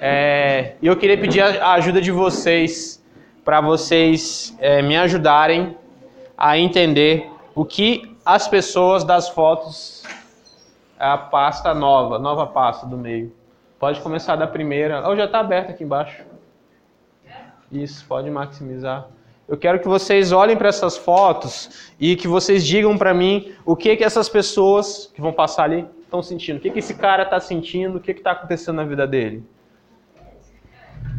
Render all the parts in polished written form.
E eu queria pedir a ajuda de vocês, para vocês me ajudarem a entender o que as pessoas das fotos, a pasta nova pasta do meio. Pode começar da primeira. Já está aberta aqui embaixo. Isso, pode maximizar. Eu quero que vocês olhem para essas fotos e que vocês digam para mim o que essas pessoas que vão passar ali estão sentindo. O que esse cara está sentindo, o que está acontecendo na vida dele.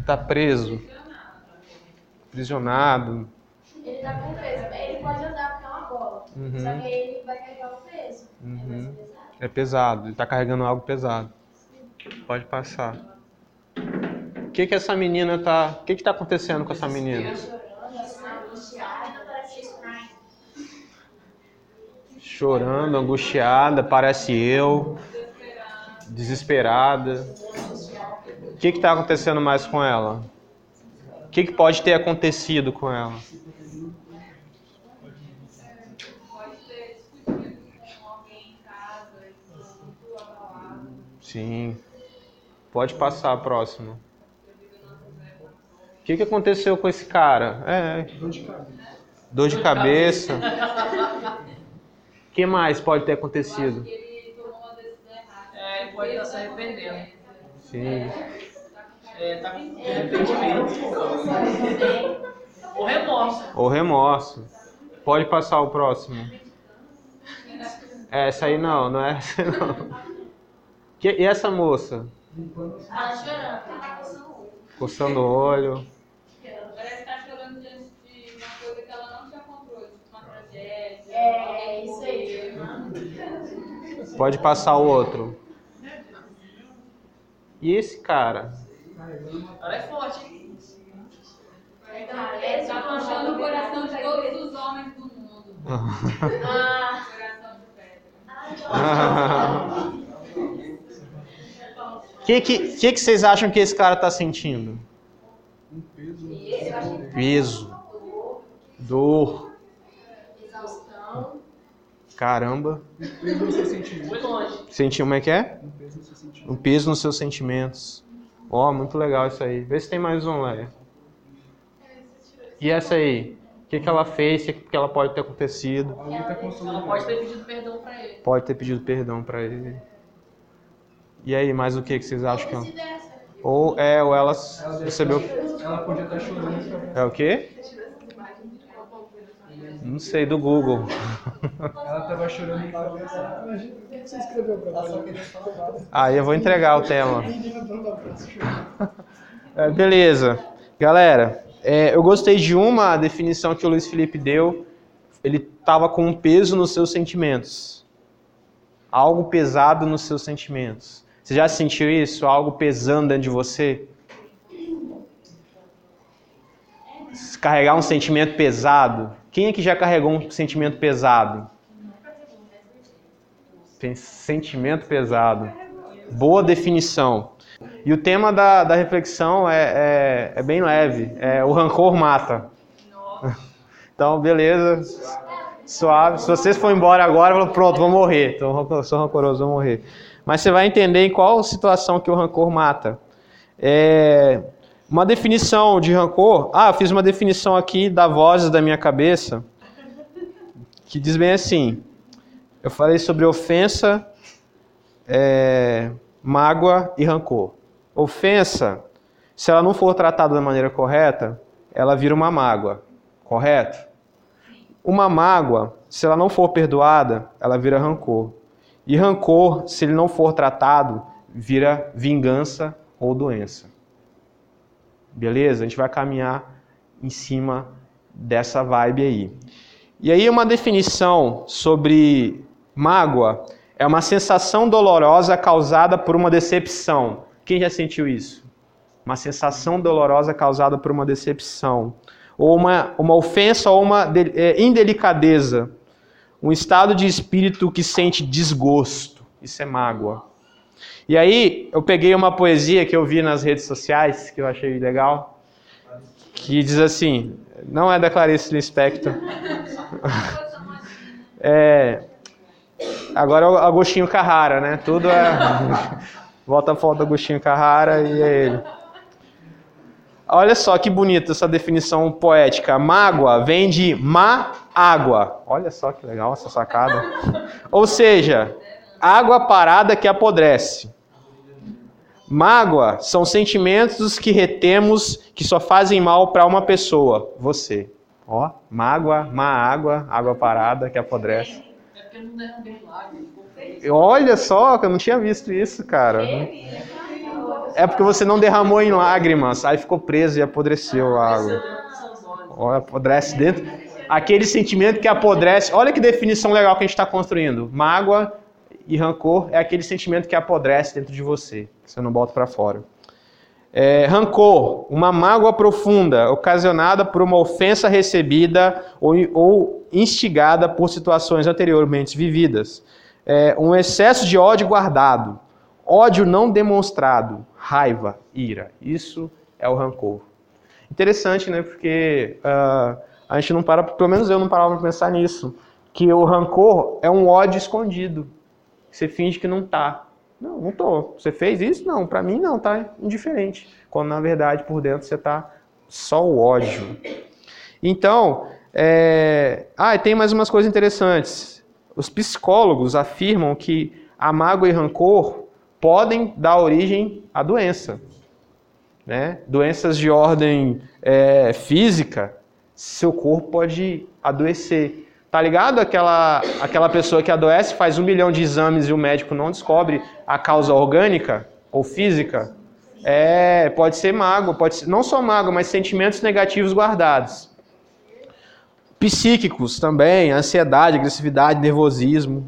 Está preso. Aprisionado. Ele está com preso. Ele pode andar porque é uma bola. Só que ele vai carregar o peso. É pesado. Ele está carregando algo pesado. Pode passar. O que essa menina está... O que está acontecendo com essa menina? Chorando, angustiada, parece eu. Desesperada. O que está acontecendo mais com ela? O que pode ter acontecido com ela? Pode ter discutido com alguém em casa e ficou muito abalado. Sim. Pode passar a próxima. O que aconteceu com esse cara? Dor de cabeça. O que mais pode ter acontecido? Ele tomou uma decisão errada. Ele pode estar se arrependendo. Sim. Tá com arrependimento. Ou remorso. Pode passar o próximo. Essa aí não é essa não. E essa moça? Tá chorando. Coçando o olho. Parece que tá chorando diante de uma coisa que ela não tinha controle. Uma tragédia. É isso aí. Pode passar o outro. E esse cara? Ela é forte, hein? Ele tá manchando o coração de todos os homens do mundo. Coração de pedra. O que vocês acham que esse cara está sentindo? Peso. Dor. Exaustão. Caramba. Sentiu como é que é? Um peso nos seus sentimentos. Muito legal isso aí. Vê se tem mais um, Léia. E essa aí? O que ela fez? O que ela pode ter acontecido? Ela pode ter pedido perdão para ele. E aí, mais o que vocês acham? Ou ela recebeu... Ela podia estar chorando. É o quê? Não sei, do Google. Ela estava chorando e falou assim, o que você escreveu para ela? Eu vou entregar o tema. Beleza. Galera, eu gostei de uma definição que o Luiz Felipe deu. Ele estava com um peso nos seus sentimentos. Algo pesado nos seus sentimentos. Você já sentiu isso? Algo pesando dentro de você? Carregar um sentimento pesado? Quem aqui já carregou um sentimento pesado? Tem sentimento pesado. Boa definição. E o tema da reflexão é bem leve. O rancor mata. Então, beleza. Suave. Se vocês forem embora agora, pronto, vou morrer. Então, sou rancoroso, vou morrer. Mas você vai entender em qual situação que o rancor mata. Uma definição de rancor... eu fiz uma definição aqui da voz da minha cabeça, que diz bem assim. Eu falei sobre ofensa, mágoa e rancor. Ofensa, se ela não for tratada da maneira correta, ela vira uma mágoa. Correto? Uma mágoa, se ela não for perdoada, ela vira rancor. E rancor, se ele não for tratado, vira vingança ou doença. Beleza? A gente vai caminhar em cima dessa vibe aí. E aí uma definição sobre mágoa é uma sensação dolorosa causada por uma decepção. Quem já sentiu isso? Uma sensação dolorosa causada por uma decepção. Ou uma ofensa ou uma indelicadeza. Um estado de espírito que sente desgosto. Isso é mágoa. E aí, eu peguei uma poesia que eu vi nas redes sociais, que eu achei legal, que diz assim, não é da Clarice Lispector. Agora é o Agostinho Carrara, né? Tudo é... Volta a falar do Agostinho Carrara e é ele. Olha só que bonita essa definição poética. Mágoa vem de má água. Olha só que legal essa sacada. Ou seja, água parada que apodrece. Mágoa são sentimentos que retemos que só fazem mal para uma pessoa, você. Ó, mágoa, má água, água parada que apodrece. É porque eu não derrubei lágrimas. Olha só, eu não tinha visto isso, cara. É porque você não derramou em lágrimas, aí ficou preso e apodreceu a água. Olha, apodrece dentro. Aquele sentimento que apodrece. Olha que definição legal que a gente está construindo. Mágoa e rancor é aquele sentimento que apodrece dentro de você, que você não bota para fora. Rancor, uma mágoa profunda, ocasionada por uma ofensa recebida ou instigada por situações anteriormente vividas. Um excesso de ódio guardado, ódio não demonstrado, raiva, ira. Isso é o rancor. Interessante, né? Porque a gente não para, pelo menos eu não parava para pensar nisso, que o rancor é um ódio escondido. Você finge que não tá. Não, não tô. Você fez isso? Não, para mim não, tá indiferente. Quando na verdade por dentro você tá só o ódio. Então, e tem mais umas coisas interessantes. Os psicólogos afirmam que a mágoa e rancor podem dar origem à doença. Né? Doenças de ordem física, seu corpo pode adoecer. Tá ligado? Aquela pessoa que adoece, faz 1 milhão de exames e o médico não descobre a causa orgânica ou física? Pode ser mágoa, pode ser, não só mágoa, mas sentimentos negativos guardados. Psíquicos também, ansiedade, agressividade, nervosismo,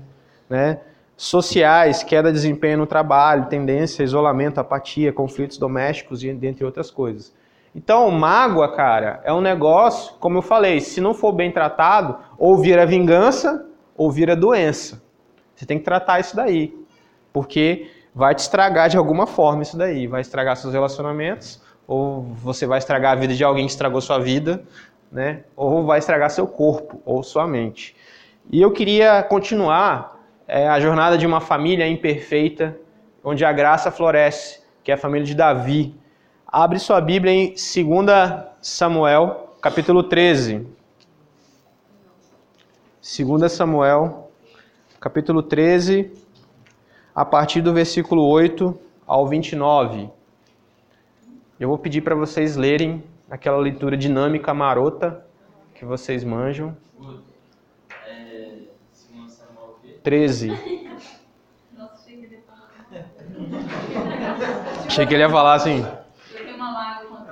né? Sociais, queda de desempenho no trabalho, tendência, isolamento, apatia, conflitos domésticos, e dentre outras coisas. Então, mágoa, cara, é um negócio, como eu falei, se não for bem tratado, ou vira vingança, ou vira doença. Você tem que tratar isso daí, porque vai te estragar de alguma forma isso daí, vai estragar seus relacionamentos, ou você vai estragar a vida de alguém que estragou sua vida, né? Ou vai estragar seu corpo ou sua mente. E eu queria continuar a jornada de uma família imperfeita, onde a graça floresce, que é a família de Davi. Abre sua Bíblia em 2 Samuel, capítulo 13. 2 Samuel, capítulo 13, a partir do versículo 8 ao 29. Eu vou pedir para vocês lerem aquela leitura dinâmica marota que vocês manjam. 13. Nossa, achei que ele ia falar assim. Eu tenho uma lágrima.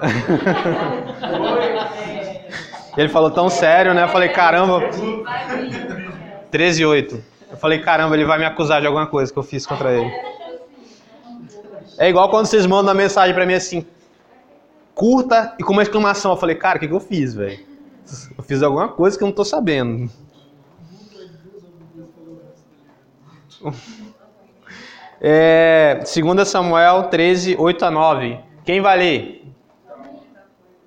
Ele falou tão sério, né? Eu falei, caramba. 13:8. Eu falei, caramba, ele vai me acusar de alguma coisa que eu fiz contra ele. É igual quando vocês mandam uma mensagem pra mim assim, curta e com uma exclamação. Eu falei, cara, o que eu fiz, velho? Eu fiz alguma coisa que eu não tô sabendo. É, 2 Samuel 13, 8 a 9. Quem vai ler?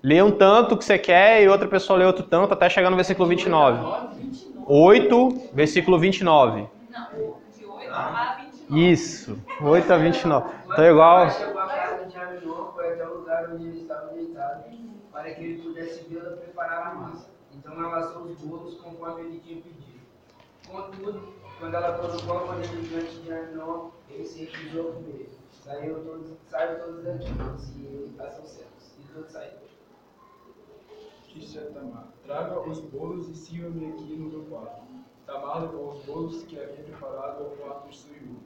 Lê um tanto que você quer e outra pessoa lê outro tanto até chegar no versículo 29. 8, versículo 29. Não, de 8 a 29. Isso, 8 a 29. Então é igual... onde ele estava deitado, para que ele pudesse vê-la preparar a massa. Então ela assou os bolos conforme ele tinha pedido. Contudo, quando ela colocou a panela diante de Amnon, ele se recusou a comer. Saiu todos daqui, e ele passou certos, e todos saíram. Disse a Tamar, traga os bolos e sirva-me aqui no meu quarto. Tamar levou os bolos que havia preparado ao quarto de Suiú.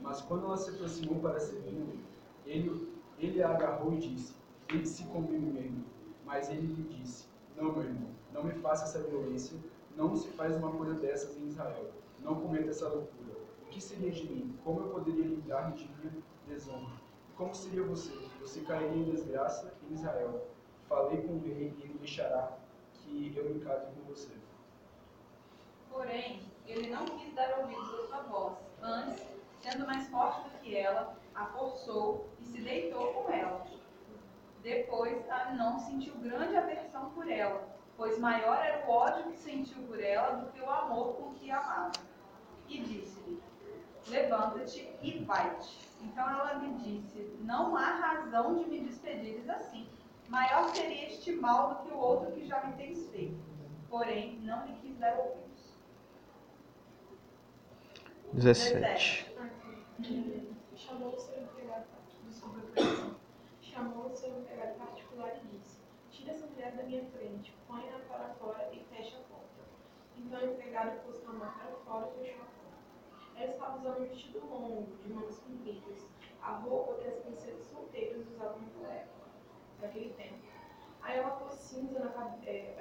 Mas quando ela se aproximou para servir, ele a agarrou e disse, deite-se comigo, meu irmão. Mas ele lhe disse, não, meu irmão, não me faça essa violência, não se faz uma coisa dessas em Israel, não cometa essa loucura. O que seria de mim? Como eu poderia livrar-me de minha desonra? Como seria você? Você cairia em desgraça em Israel. Falei com o rei e ele deixará que eu me case com você. Porém, ele não quis dar ouvidos à sua voz. Antes, sendo mais forte do que ela, a forçou e se deitou com ela. Depois, Amnon sentiu grande aversão por ela, pois maior era o ódio que sentiu por ela do que o amor com que a amava. E disse-lhe, levanta-te e vai-te. Então ela lhe disse, não há razão de me despedires assim. Maior seria este mal do que o outro que já me tens feito. Porém, não lhe quis dar ouvidos. 17. Chamou o seu empregado particular e disse, tira essa mulher da minha frente, põe-a para fora e fecha a porta. Então o empregado pôs Tamar para fora e fechou a porta. Ela estava usando um vestido longo, de mãos compridas, a roupa que as princesas solteiras usavam naquela época, naquele tempo. Aí ela pôs cinza na cabeça,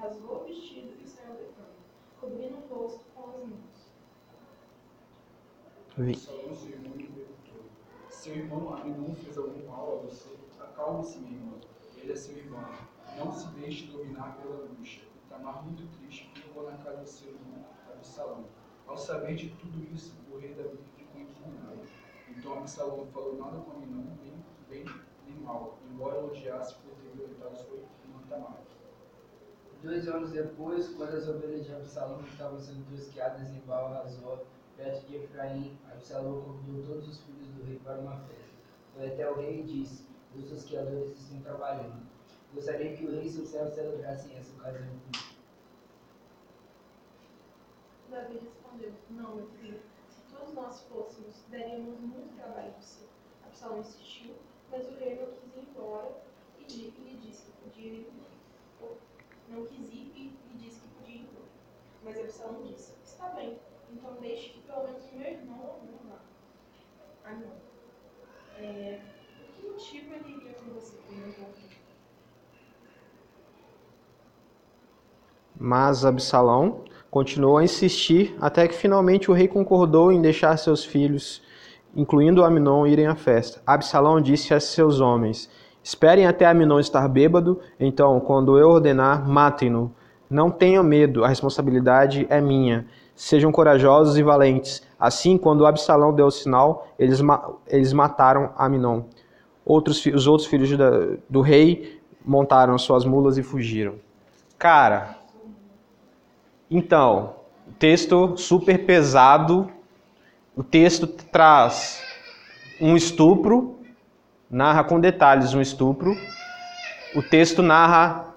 rasgou o vestido e saiu da cama, cobrindo o rosto com as mãos. Salve, seu irmão interruptor. Seu irmão Amnon fez algum mal a você? Acalme-se, minha irmã. Ele é seu irmão. Não se deixe dominar pela angústia. Tamar, muito triste, ficou na casa do seu irmão, Absalão. Ao saber de tudo isso, o rei Davi ficou indignado. Então Absalão falou nada com Amnon, nem bem nem mal, embora elogiasse por ter violentado sua irmã Tamar. 2 anos depois, quando as ovelhas de Absalão estavam sendo tosqueadas em Baal-Razor, perto de Efraim, Absalão convidou todos os filhos do rei para uma festa. Foi até o rei e disse, os tosqueadores estão trabalhando. Gostaria que o rei e seu servo celebrassem essa ocasião comigo. Davi respondeu, não, meu filho, se todos nós fôssemos, daríamos muito trabalho a você. Absalão insistiu, mas o rei não quis ir embora e lhe disse que podia ir embora. Não quis ir e disse que podia ir embora. Mas Absalão disse, está bem. Então deixe que pelo menos meu irmão não vá. Amnon, por que motivo ele iria com você? Mas Absalão continuou a insistir até que finalmente o rei concordou em deixar seus filhos, incluindo Amnon, irem à festa. Absalão disse a seus homens, esperem até Amnon estar bêbado, então quando eu ordenar, matem-no. Não tenham medo, a responsabilidade é minha. Sejam corajosos e valentes. Assim, quando Absalão deu o sinal, eles mataram Amnon. Os outros filhos do rei montaram suas mulas e fugiram. Cara, então, texto super pesado. O texto traz um estupro, narra com detalhes um estupro. O texto narra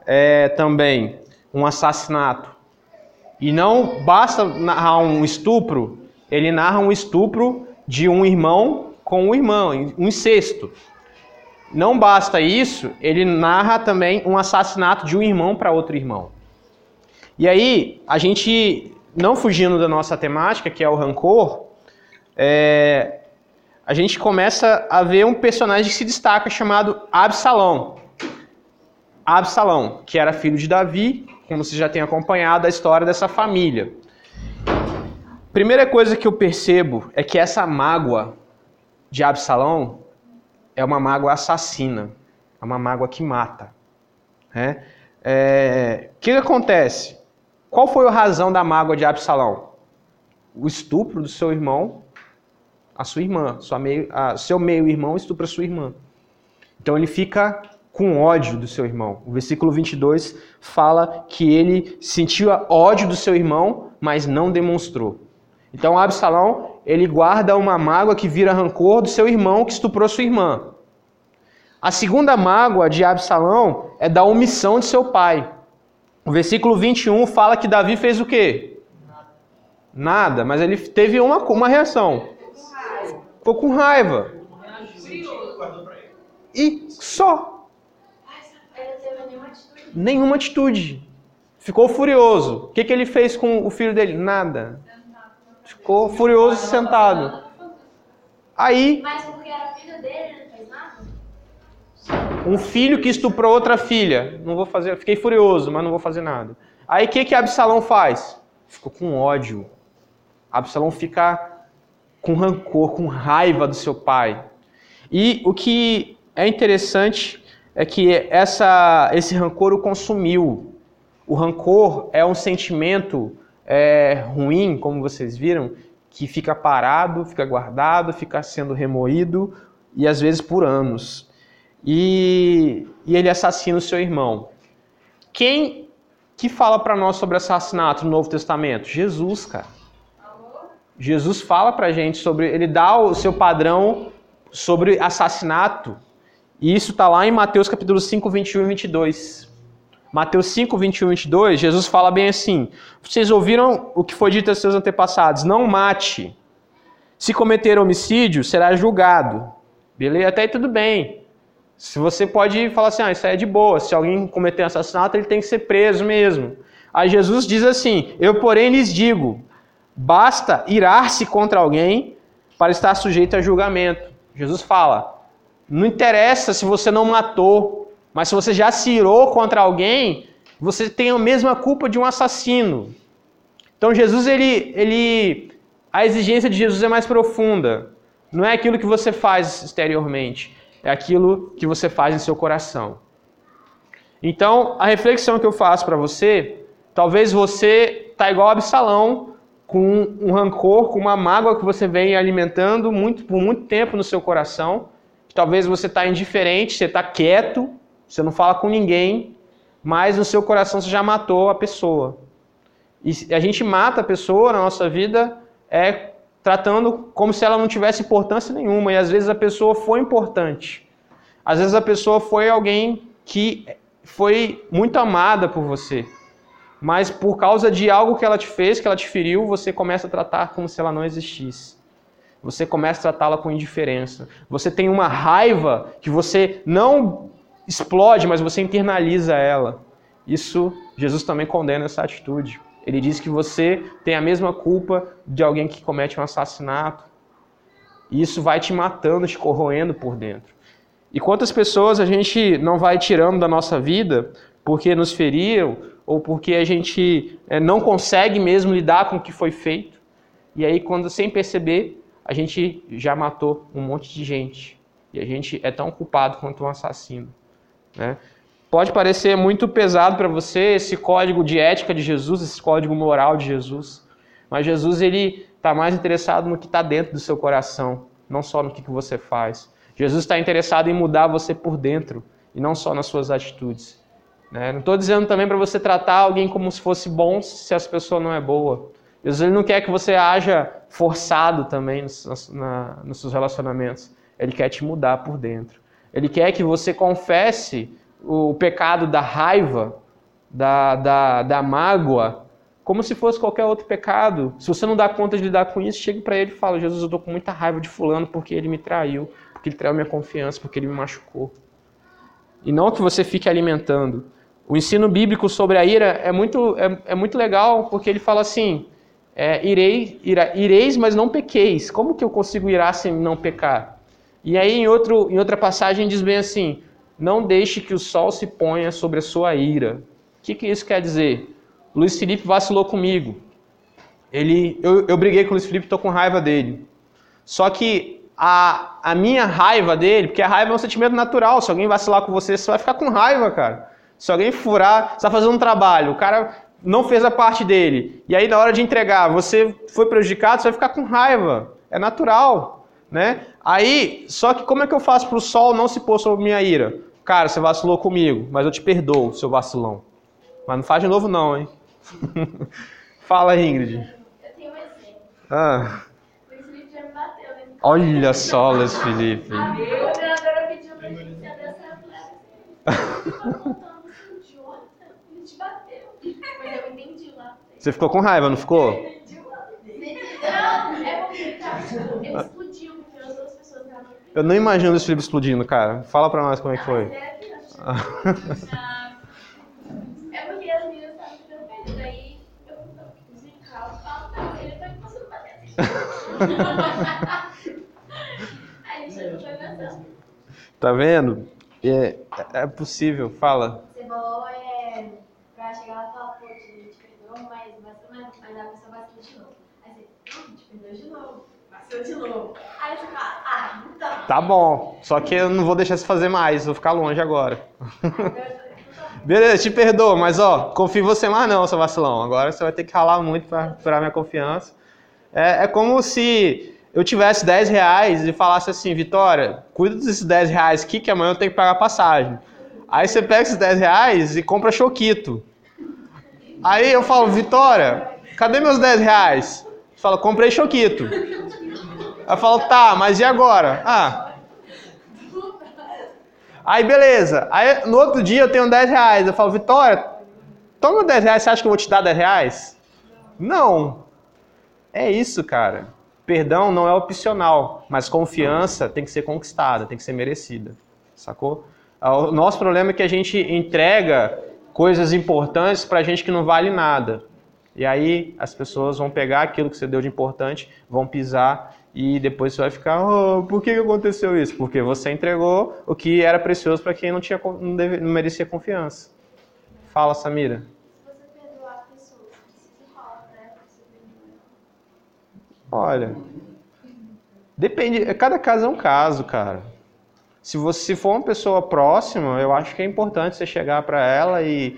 também um assassinato. E não basta narrar um estupro, ele narra um estupro de um irmão com um irmão, um incesto. Não basta isso, ele narra também um assassinato de um irmão para outro irmão. E aí, a gente, não fugindo da nossa temática, que é o rancor, a gente começa a ver um personagem que se destaca chamado Absalão. Absalão, que era filho de Davi, como você já tem acompanhado a história dessa família. Primeira coisa que eu percebo é que essa mágoa de Absalão é uma mágoa assassina, é uma mágoa que mata. Né? O que acontece? Qual foi a razão da mágoa de Absalão? O estupro do seu irmão, a sua irmã, seu meio-irmão estupra a sua irmã. Então ele fica com ódio do seu irmão. O versículo 22 fala que ele sentiu ódio do seu irmão, mas não demonstrou. Então Absalão, ele guarda uma mágoa que vira rancor do seu irmão que estuprou sua irmã. A segunda mágoa de Absalão é da omissão de seu pai. O versículo 21 fala que Davi fez o quê? Nada, mas ele teve uma reação. Ficou com raiva. E só. Nenhuma atitude. Ficou furioso. O que ele fez com o filho dele? Nada. Ficou furioso e sentado. Aí, mas porque era filho dele, não fez nada? Um filho que estuprou outra filha. Não vou fazer. Fiquei furioso, mas não vou fazer nada. Aí o que Absalão faz? Ficou com ódio. Absalão fica com rancor, com raiva do seu pai. E o que é interessante é que esse rancor o consumiu. O rancor é um sentimento ruim, como vocês viram, que fica parado, fica guardado, fica sendo remoído, e às vezes por anos. E ele assassina o seu irmão. Quem que fala para nós sobre assassinato no Novo Testamento? Jesus, cara. Jesus fala para a gente sobre, ele dá o seu padrão sobre assassinato, e isso está lá em Mateus capítulo 5, 21 e 22. Mateus 5, 21 e 22, Jesus fala bem assim: vocês ouviram o que foi dito a seus antepassados, não mate. Se cometer homicídio, será julgado. Beleza? Até aí tudo bem. Se você pode falar assim, isso aí é de boa, se alguém cometer um assassinato, ele tem que ser preso mesmo. Aí Jesus diz assim: eu, porém, lhes digo, basta irar-se contra alguém para estar sujeito a julgamento. Jesus fala, não interessa se você não matou, mas se você já se irou contra alguém, você tem a mesma culpa de um assassino. Então Jesus, a exigência de Jesus é mais profunda. Não é aquilo que você faz exteriormente, é aquilo que você faz em seu coração. Então, a reflexão que eu faço para você, talvez você está igual a Absalão, com um rancor, com uma mágoa que você vem alimentando por muito tempo no seu coração, que talvez você está indiferente, você está quieto, você não fala com ninguém, mas no seu coração você já matou a pessoa. E a gente mata a pessoa na nossa vida tratando como se ela não tivesse importância nenhuma, e às vezes a pessoa foi importante. Às vezes a pessoa foi alguém que foi muito amada por você, mas por causa de algo que ela te fez, que ela te feriu, você começa a tratar como se ela não existisse. Você começa a tratá-la com indiferença. Você tem uma raiva que você não explode, mas você internaliza ela. Isso, Jesus também condena essa atitude. Ele diz que você tem a mesma culpa de alguém que comete um assassinato. E isso vai te matando, te corroendo por dentro. E quantas pessoas a gente não vai tirando da nossa vida porque nos feriram ou porque a gente não consegue mesmo lidar com o que foi feito. E aí, sem perceber, a gente já matou um monte de gente. E a gente é tão culpado quanto um assassino, né? Pode parecer muito pesado para você esse código de ética de Jesus, esse código moral de Jesus. Mas Jesus está mais interessado no que está dentro do seu coração, não só no que você faz. Jesus está interessado em mudar você por dentro e não só nas suas atitudes, né? Não estou dizendo também para você tratar alguém como se fosse bom se essa pessoa não é boa. Jesus não quer que você haja forçado também nos seus relacionamentos. Ele quer te mudar por dentro. Ele quer que você confesse o pecado da raiva, da mágoa, como se fosse qualquer outro pecado. Se você não dá conta de lidar com isso, chega para ele e fala: Jesus, eu estou com muita raiva de fulano porque ele me traiu, porque ele traiu minha confiança, porque ele me machucou. E não que você fique alimentando. O ensino bíblico sobre a ira é muito legal, porque ele fala assim, ireis, mas não pequeis. Como que eu consigo irar sem não pecar? E aí em outra passagem diz bem assim: não deixe que o sol se ponha sobre a sua ira. O que isso quer dizer? Luiz Felipe vacilou comigo. Eu briguei com o Luiz Felipe, estou com raiva dele. Só que a minha raiva dele, porque a raiva é um sentimento natural. Se alguém vacilar com você, você vai ficar com raiva, cara. Se alguém furar, você está fazendo um trabalho, o cara não fez a parte dele. E aí na hora de entregar, você foi prejudicado, você vai ficar com raiva. É natural, né? Aí, só que como é que eu faço para o sol não se pôr sobre minha ira? Cara, você vacilou comigo, mas eu te perdoo, seu vacilão. Mas não faz de novo não, hein? Fala, Ingrid. Eu tenho um exemplo. O Luiz Felipe já me bateu, né? Olha só, Luiz Felipe. A minha governadora pediu pra gente se abraçar a Flávia. Ele te bateu. Mas eu entendi lá. Você ficou com raiva, não ficou? Eu entendi lá. Não, é complicado. Ele explodiu. Eu não imagino esse Felipe explodindo, cara. Fala pra nós como é que foi. É porque as meninas estavam tirando pedido. Aí eu fui calma, ele tá passando pra dentro. Aí a gente não foi nada. Tá vendo? É possível, fala. Ser bom é pra chegar lá e falar: pô, te perdoou, mas a pessoa bateu de novo. Aí você, te perdoou de novo. Bateu de novo. Aí você fala: ah, então. Tá bom, só que eu não vou deixar você fazer mais, vou ficar longe agora. Beleza, te perdoa, mas confio em você mais não, seu vacilão. Agora você vai ter que ralar muito pra recuperar minha confiança. É como se eu tivesse 10 reais e falasse assim: Vitória, cuida desses 10 reais aqui que amanhã eu tenho que pagar a passagem. Aí você pega esses 10 reais e compra choquito. Aí eu falo: Vitória, cadê meus 10 reais? Você fala, comprei choquito. Aí fala, tá, mas e agora? Ah. Aí beleza. Aí no outro dia eu tenho 10 reais. Eu falo, Vitória, toma 10 reais, você acha que eu vou te dar 10 reais? Não. É isso, cara. Perdão não é opcional, mas confiança tem que ser conquistada, tem que ser merecida. Sacou? O nosso problema é que a gente entrega coisas importantes pra gente que não vale nada. E aí as pessoas vão pegar aquilo que você deu de importante, vão pisar e depois você vai ficar, oh, por que aconteceu isso? Porque você entregou o que era precioso para quem não merecia confiança. Fala, Samira. Olha, depende, cada caso é um caso, cara. Se for uma pessoa próxima, eu acho que é importante você chegar para ela e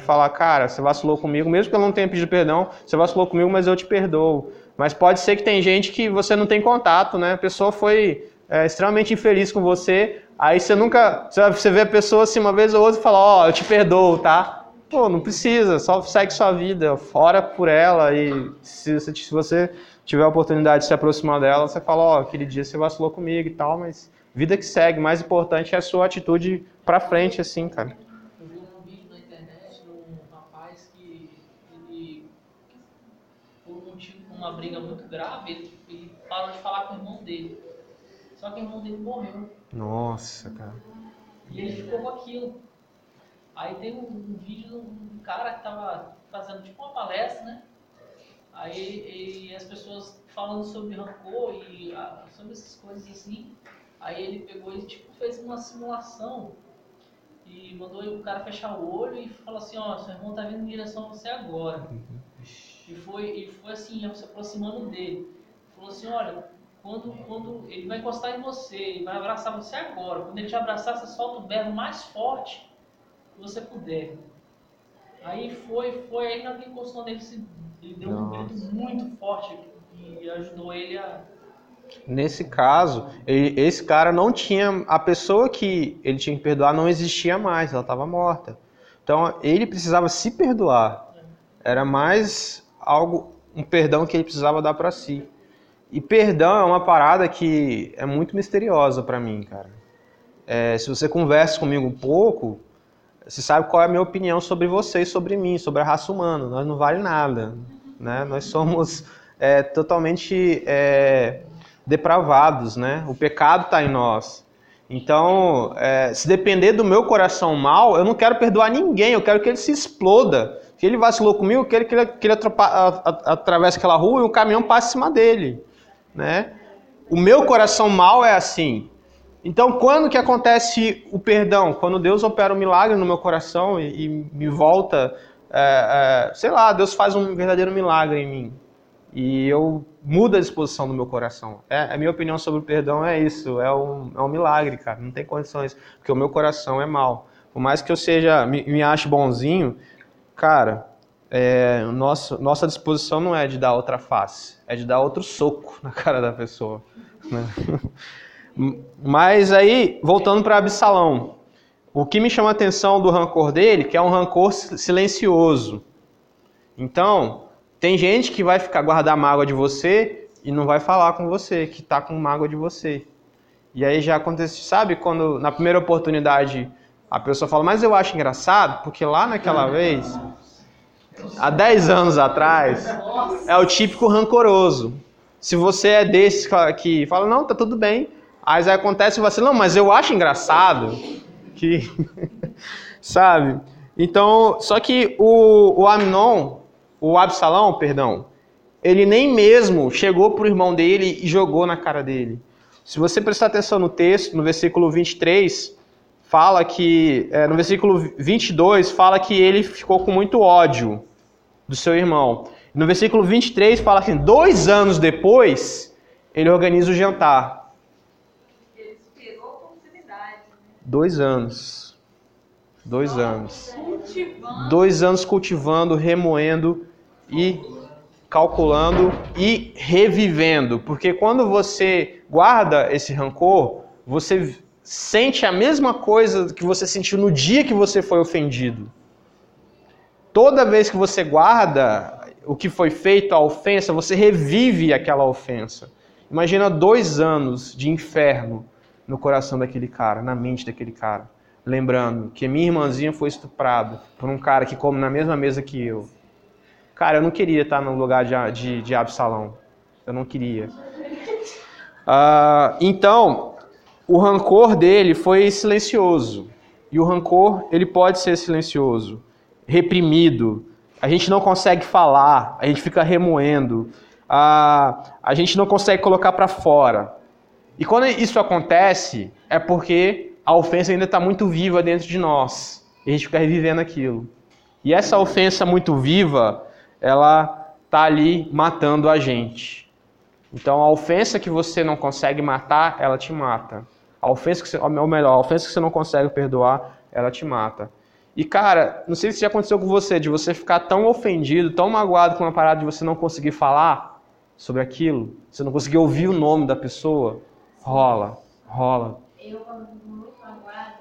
falar, cara, você vacilou comigo, mesmo que eu não tenha pedido perdão, você vacilou comigo, mas eu te perdoo. Mas pode ser que tem gente que você não tem contato, né? A pessoa foi extremamente infeliz com você, aí você nunca, você vê a pessoa assim uma vez ou outra e fala, ó, eu te perdoo, tá? Pô, não precisa, só segue sua vida, ora por ela e se você tiver a oportunidade de se aproximar dela, você fala, ó, aquele dia você vacilou comigo e tal, mas vida que segue, mais importante é a sua atitude pra frente, assim, cara. Eu vi um vídeo na internet de um rapaz que ele, por um motivo, uma briga muito grave, ele parou de falar com o irmão dele. Só que o irmão dele morreu. Nossa, cara. E ele ficou com aquilo. Aí tem um vídeo de um cara que tava fazendo tipo uma palestra, né? Aí as pessoas falando sobre rancor e sobre essas coisas assim. Aí ele pegou e tipo, fez uma simulação e mandou o cara fechar o olho e falou assim, ó, seu irmão tá vindo em direção a você agora. Uhum. E foi assim, se aproximando dele. Falou assim, olha, quando ele vai encostar em você, ele vai abraçar você agora. Quando ele te abraçar, você solta o berro mais forte que você puder. Aí foi, aí na encostou dele se... Ele deu um grito muito forte e ajudou ele a... Nesse caso, esse cara não tinha... A pessoa que ele tinha que perdoar não existia mais, ela estava morta. Então, ele precisava se perdoar. Era mais algo, um perdão que ele precisava dar para si. E perdão é uma parada que é muito misteriosa para mim, cara. Se você conversa comigo um pouco... Você sabe qual é a minha opinião sobre você e sobre mim, sobre a raça humana. Nós não vale nada, né? Nós somos totalmente depravados, né? O pecado está em nós. Então, se depender do meu coração mal, eu não quero perdoar ninguém, eu quero que ele se exploda. Que ele vacilou comigo, eu quero que ele atravesse aquela rua e o caminhão passe em cima dele, né? O meu coração mal é assim. Então, quando que acontece o perdão? Quando Deus opera um milagre no meu coração e me volta, sei lá, Deus faz um verdadeiro milagre em mim. E eu mudo a disposição do meu coração. A minha opinião sobre o perdão é isso, é um milagre, cara, não tem condições, porque o meu coração é mau. Por mais que eu seja, me ache bonzinho, cara, nossa disposição não é de dar outra face, é de dar outro soco na cara da pessoa, né? Mas aí, voltando para Absalão, o que me chama a atenção do rancor dele, que é um rancor silencioso. Então, tem gente que vai ficar guardar mágoa de você e não vai falar com você, que está com mágoa de você. E aí já acontece, sabe, quando na primeira oportunidade a pessoa fala, mas eu acho engraçado, porque lá naquela vez, há 10 anos atrás, é o típico rancoroso. Se você é desses que fala, não, tá tudo bem. Aí acontece e você, não, mas eu acho engraçado que, sabe? Então, só que o Absalão, ele nem mesmo chegou pro irmão dele e jogou na cara dele. Se você prestar atenção no texto, no versículo 23, fala que, no versículo 22, fala que ele ficou com muito ódio do seu irmão. No versículo 23, fala assim, 2 anos depois, ele organiza o jantar. 2 anos. 2 anos. 2 anos cultivando, remoendo e calculando e revivendo. Porque quando você guarda esse rancor, você sente a mesma coisa que você sentiu no dia que você foi ofendido. Toda vez que você guarda o que foi feito, a ofensa, você revive aquela ofensa. Imagina 2 anos de inferno no coração daquele cara, na mente daquele cara. Lembrando que minha irmãzinha foi estuprada por um cara que come na mesma mesa que eu. Cara, eu não queria estar no lugar de Absalão. Eu não queria. Então, o rancor dele foi silencioso. E o rancor, ele pode ser silencioso, reprimido. A gente não consegue falar, a gente fica remoendo. A gente não consegue colocar para fora. E quando isso acontece, é porque a ofensa ainda está muito viva dentro de nós. E a gente fica revivendo aquilo. E essa ofensa muito viva, ela está ali matando a gente. Então, a ofensa que você não consegue matar, ela te mata. A ofensa que você, ou melhor, a ofensa que você não consegue perdoar, ela te mata. E, cara, não sei se já aconteceu com você, de você ficar tão ofendido, tão magoado com uma parada de você não conseguir falar sobre aquilo, você não conseguir ouvir o nome da pessoa. Rola. Eu, quando fico muito magoada,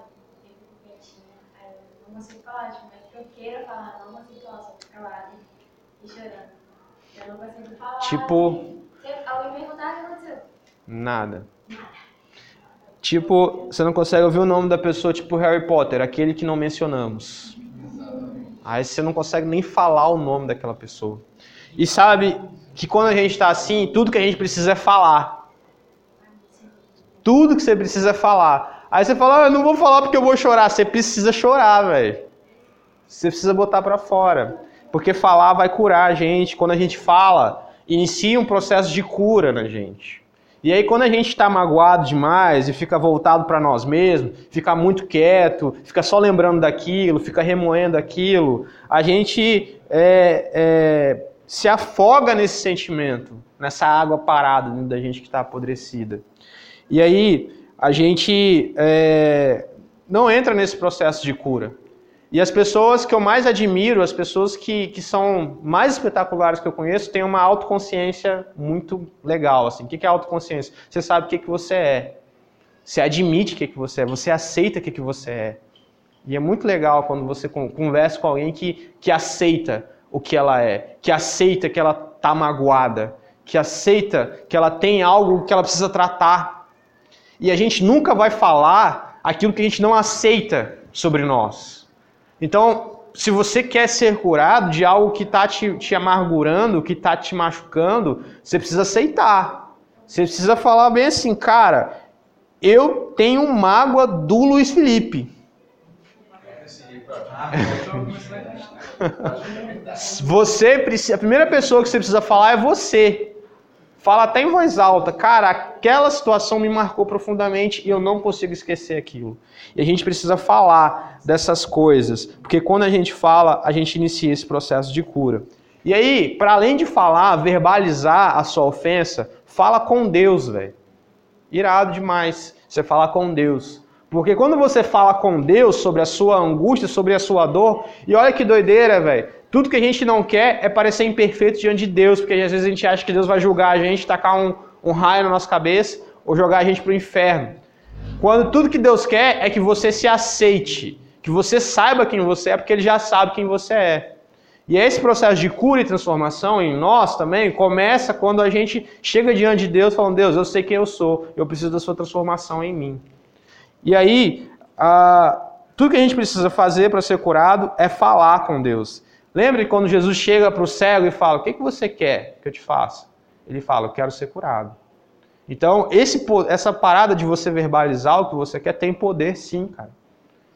eu fico quietinha, aí eu não consigo falar, tipo, mas que eu queira falar, não consigo falar, só fico calada e chorando. Eu não consigo falar. Tipo. E alguém perguntar o que aconteceu? Nada. Tipo, você não consegue ouvir o nome da pessoa, tipo Harry Potter, aquele que não mencionamos. Aí você não consegue nem falar o nome daquela pessoa. E sabe que quando a gente está assim, tudo que a gente precisa é falar. Tudo que você precisa é falar. Aí você fala, eu não vou falar porque eu vou chorar. Você precisa chorar, velho. Você precisa botar pra fora. Porque falar vai curar a gente. Quando a gente fala, inicia um processo de cura na gente. E aí quando a gente está magoado demais e fica voltado para nós mesmos, fica muito quieto, fica só lembrando daquilo, fica remoendo aquilo, a gente se afoga nesse sentimento, nessa água parada dentro da gente que está apodrecida. E aí a gente não entra nesse processo de cura. E as pessoas que eu mais admiro, as pessoas que são mais espetaculares que eu conheço, têm uma autoconsciência muito legal. Assim. O que é autoconsciência? Você sabe o que você é. Você admite o que você é. Você aceita o que você é. E é muito legal quando você conversa com alguém que aceita o que ela é. Que aceita que ela tá magoada. Que aceita que ela tem algo que ela precisa tratar. E a gente nunca vai falar aquilo que a gente não aceita sobre nós. Então, se você quer ser curado de algo que está te amargurando, que está te machucando, você precisa aceitar. Você precisa falar bem assim, cara, eu tenho mágoa do Luiz Felipe. Você precisa, a primeira pessoa que você precisa falar é você. Fala até em voz alta. Cara, aquela situação me marcou profundamente e eu não consigo esquecer aquilo. E a gente precisa falar dessas coisas, porque quando a gente fala, a gente inicia esse processo de cura. E aí, para além de falar, verbalizar a sua ofensa, fala com Deus, velho. Irado demais você falar com Deus. Porque quando você fala com Deus sobre a sua angústia, sobre a sua dor, e olha que doideira, velho. Tudo que a gente não quer é parecer imperfeito diante de Deus, porque às vezes a gente acha que Deus vai julgar a gente, tacar um raio na nossa cabeça ou jogar a gente para o inferno. Quando tudo que Deus quer é que você se aceite, que você saiba quem você é, porque Ele já sabe quem você é. E esse processo de cura e transformação em nós também começa quando a gente chega diante de Deus falando, Deus, eu sei quem eu sou, eu preciso da sua transformação em mim. E aí, tudo que a gente precisa fazer para ser curado é falar com Deus. Lembra quando Jesus chega para o cego e fala, o que você quer que eu te faça? Ele fala, eu quero ser curado. Então, essa parada de você verbalizar o que você quer tem poder sim, cara.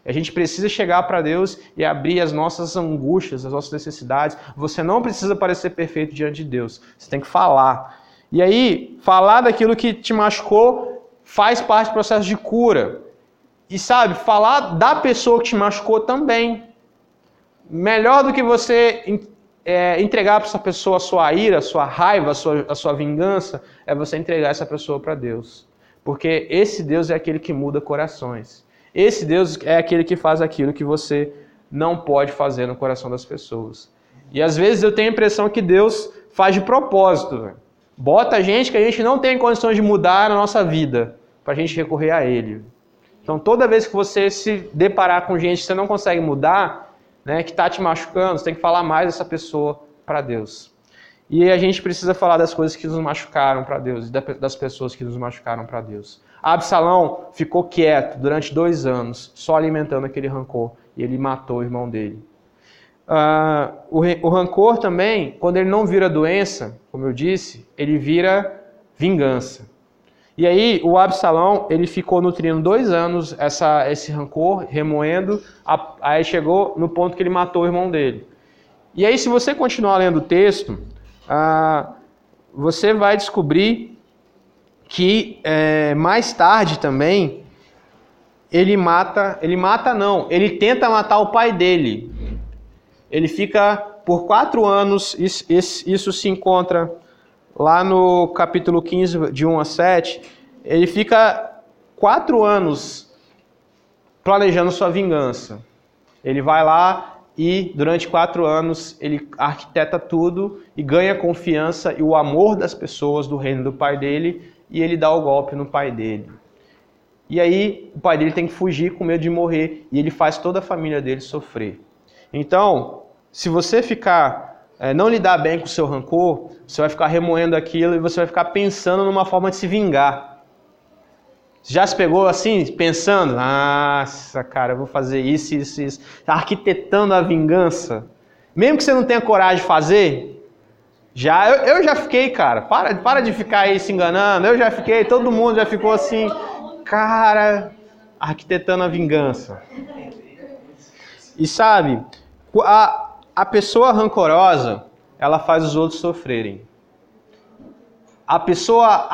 A gente precisa chegar para Deus e abrir as nossas angústias, as nossas necessidades. Você não precisa parecer perfeito diante de Deus. Você tem que falar. E aí, falar daquilo que te machucou faz parte do processo de cura. E sabe, falar da pessoa que te machucou também. Melhor do que você entregar para essa pessoa a sua ira, a sua raiva, a sua vingança, é você entregar essa pessoa para Deus. Porque esse Deus é aquele que muda corações. Esse Deus é aquele que faz aquilo que você não pode fazer no coração das pessoas. E às vezes eu tenho a impressão que Deus faz de propósito. Véio. Bota gente que a gente não tem condições de mudar na nossa vida, para a gente recorrer a Ele. Então toda vez que você se deparar com gente que você não consegue mudar, né, que está te machucando, você tem que falar mais dessa pessoa para Deus. E a gente precisa falar das coisas que nos machucaram para Deus, e das pessoas que nos machucaram para Deus. Absalão ficou quieto durante 2 anos, só alimentando aquele rancor, e ele matou o irmão dele. O rancor também, quando ele não vira doença, como eu disse, ele vira vingança. E aí o Absalão, ele ficou nutrindo 2 anos esse rancor, remoendo, aí chegou no ponto que ele matou o irmão dele. E aí, se você continuar lendo o texto, você vai descobrir que mais tarde também ele tenta matar o pai dele. Ele fica por 4 anos, isso se encontra lá no capítulo 15, de 1-7, ele fica 4 anos planejando sua vingança. Ele vai lá e durante 4 anos ele arquiteta tudo e ganha confiança e o amor das pessoas do reino do pai dele, e ele dá o golpe no pai dele. E aí o pai dele tem que fugir com medo de morrer, e ele faz toda a família dele sofrer. Então, se você ficar, não lidar bem com o seu rancor, você vai ficar remoendo aquilo e você vai ficar pensando numa forma de se vingar. Você já se pegou assim, pensando? Nossa, cara, eu vou fazer isso. Arquitetando a vingança. Mesmo que você não tenha coragem de fazer, eu já fiquei, cara. Para de ficar aí se enganando. Eu já fiquei, todo mundo já ficou assim, cara, arquitetando a vingança. E sabe, a pessoa rancorosa, ela faz os outros sofrerem. A pessoa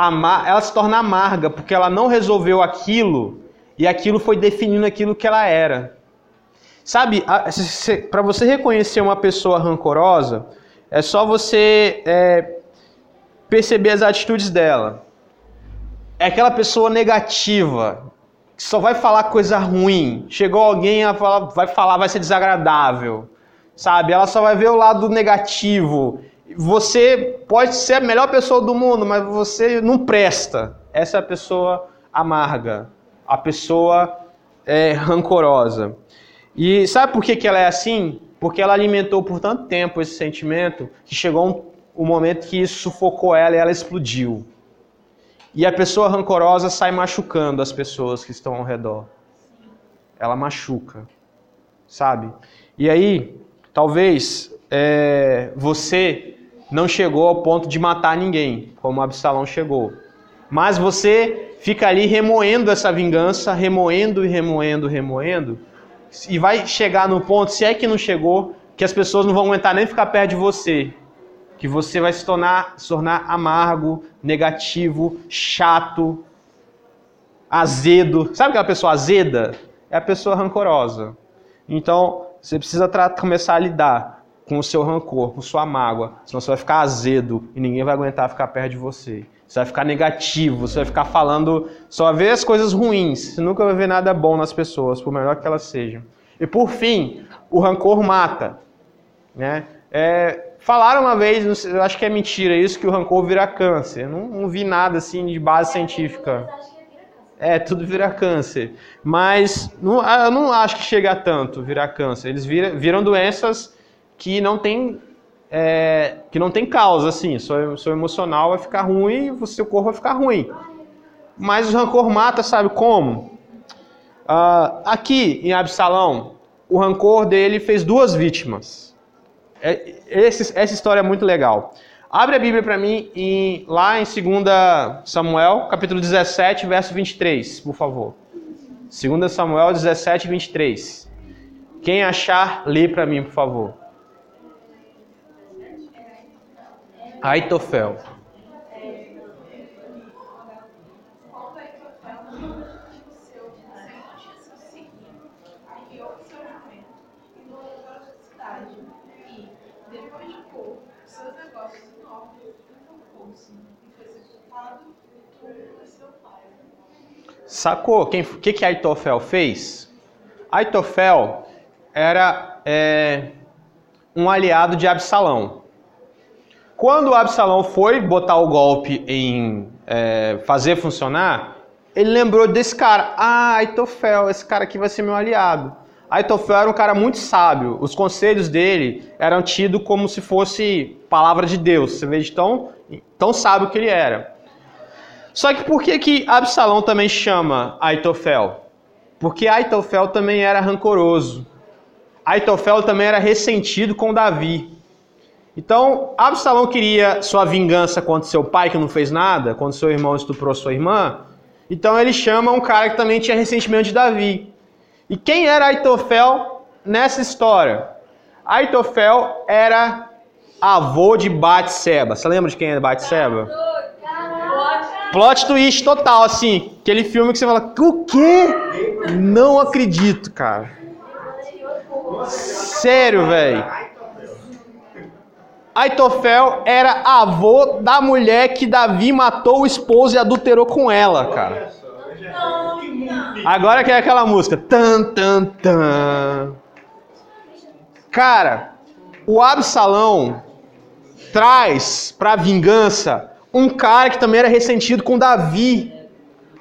ela se torna amarga porque ela não resolveu aquilo, e aquilo foi definindo aquilo que ela era. Sabe, para você reconhecer uma pessoa rancorosa, é só você perceber as atitudes dela. É aquela pessoa negativa, que só vai falar coisa ruim. Chegou alguém, ela vai ser desagradável. Sabe? Ela só vai ver o lado negativo. Você pode ser a melhor pessoa do mundo, mas você não presta. Essa é a pessoa amarga. A pessoa rancorosa. E sabe por que ela é assim? Porque ela alimentou por tanto tempo esse sentimento, que chegou um momento que isso sufocou ela e ela explodiu. E a pessoa rancorosa sai machucando as pessoas que estão ao redor. Ela machuca, sabe? E aí, talvez você não chegou ao ponto de matar ninguém, como Absalão chegou. Mas você fica ali remoendo essa vingança, remoendo. E vai chegar no ponto, se é que não chegou, que as pessoas não vão aguentar nem ficar perto de você. Que você vai se tornar amargo, negativo, chato, azedo. Sabe aquela pessoa azeda? É a pessoa rancorosa. Então, você precisa começar a lidar com o seu rancor, com sua mágoa. Senão você vai ficar azedo e ninguém vai aguentar ficar perto de você. Você vai ficar negativo, você vai ficar falando... Só vai ver as coisas ruins. Você nunca vai ver nada bom nas pessoas, por melhor que elas sejam. E por fim, o rancor mata, né? Falaram uma vez, eu acho que é mentira isso, que o rancor vira câncer. Eu não vi nada assim de base científica. Tudo vira câncer. Mas eu não acho que chega a tanto virar câncer. Eles viram doenças que não tem causa, assim. Seu emocional vai ficar ruim e o seu corpo vai ficar ruim. Mas o rancor mata, sabe como? Aqui em Absalão, o rancor dele fez 2 vítimas. Essa história é muito legal. Abre a Bíblia para mim lá em 2 Samuel, capítulo 17, verso 23, por favor. 2 Samuel 17, 23. Quem achar, lê para mim, por favor. Aitofel. Sacou? O que Aitofel fez? Aitofel era um aliado de Absalão. Quando Absalão foi botar o golpe em fazer funcionar, ele lembrou desse cara. Aitofel, esse cara aqui vai ser meu aliado. Aitofel era um cara muito sábio. Os conselhos dele eram tidos como se fosse palavra de Deus. Você vê de tão sábio que ele era. Só que por que Absalão também chama Aitofel? Porque Aitofel também era rancoroso. Aitofel também era ressentido com Davi. Então, Absalão queria sua vingança contra seu pai, que não fez nada, quando seu irmão estuprou sua irmã. Então, ele chama um cara que também tinha ressentimento de Davi. E quem era Aitofel nessa história? Aitofel era avô de Batseba. Você lembra de quem é Batseba? Plot twist total, assim. Aquele filme que você fala, o quê? Não acredito, cara. Sério, velho. Aitofel era avô da mulher que Davi matou o esposo e adulterou com ela, cara. Agora que é aquela música. Tan, tan, tan. Cara, o Absalão traz pra vingança um cara que também era ressentido com Davi.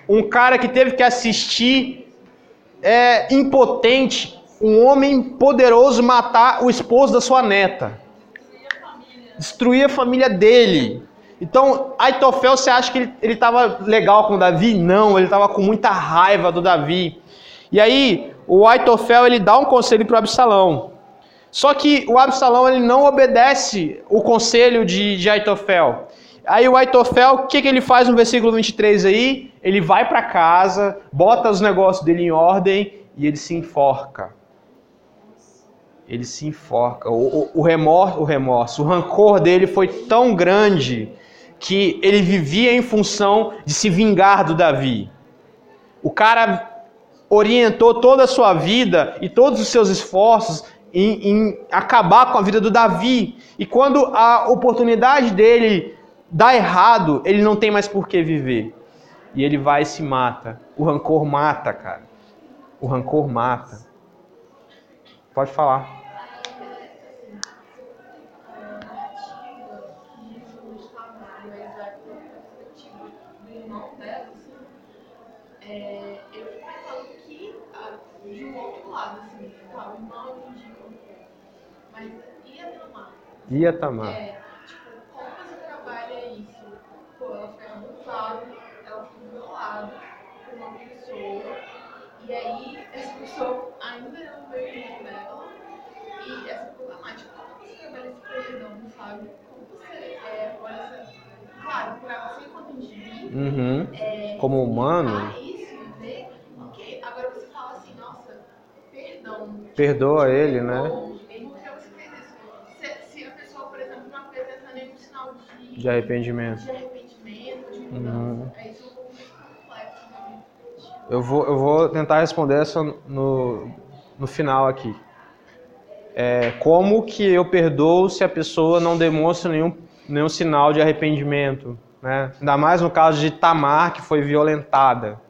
Um cara que teve que assistir impotente um homem poderoso matar o esposo da sua neta. Destruir a família dele. Então, Aitofel, você acha que ele estava legal com Davi? Não, ele estava com muita raiva do Davi. E aí, o Aitofel, ele dá um conselho para o Absalão. Só que o Absalão, ele não obedece o conselho de Aitofel. Aí o Aitofel, o que ele faz no versículo 23 aí? Ele vai para casa, bota os negócios dele em ordem e ele se enforca. Ele se enforca. O remorso, o rancor dele foi tão grande que ele vivia em função de se vingar do Davi. O cara orientou toda a sua vida e todos os seus esforços em acabar com a vida do Davi. E quando a oportunidade dele dá errado, ele não tem mais por que viver. E ele vai e se mata. O rancor mata, cara. O rancor mata. Pode falar. Eu fico pensando que de um outro lado, assim, o irmão indica, mas e a Tamar? Como você trabalha isso? Pô, ela fica abusada, ela fica violada por uma pessoa, e aí essa pessoa ainda não veio o irmão dela, e essa problemática, como você trabalha esse perdão, sabe? Como você olha essa. Claro, pra você enquanto indivíduo, como humano. Perdoa ele, né? Se a pessoa, por exemplo, não apresenta nenhum sinal de arrependimento, de mudança, é isso complexo. Eu vou tentar responder essa no final aqui. Como que eu perdoo se a pessoa não demonstra nenhum sinal de arrependimento, né? Ainda mais no caso de Tamar, que foi violentada.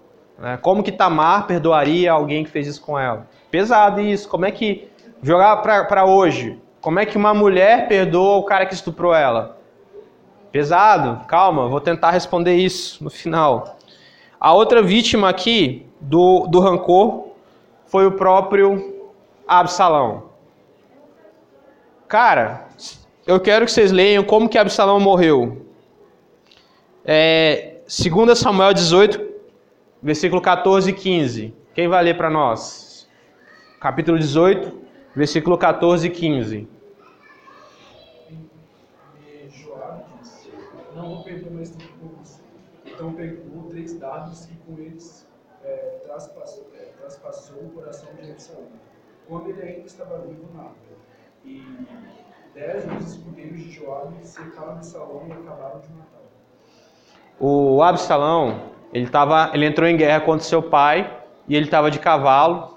Como que Tamar perdoaria alguém que fez isso com ela? Pesado isso. Como é que, jogar para hoje, como é que uma mulher perdoa o cara que estuprou ela? Pesado. Calma, vou tentar responder isso no final. A outra vítima aqui do rancor foi o próprio Absalão. Cara, eu quero que vocês leiam como que Absalão morreu. 2 Samuel 18, versículo 14 e 15. Quem vai ler para nós? Capítulo 18, versículo 14 e 15. E Joabe disse: não vou perder mais tempo. Então pegou 3 dardos e com eles traspassou o coração de Absalão, quando ele ainda estava vivo na árvore. E 10 dos escudeiros de Joabe cercaram Absalão e acabaram de matá-lo. O Absalão, ele entrou em guerra contra seu pai, e ele estava de cavalo,